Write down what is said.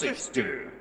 Chapter 1160.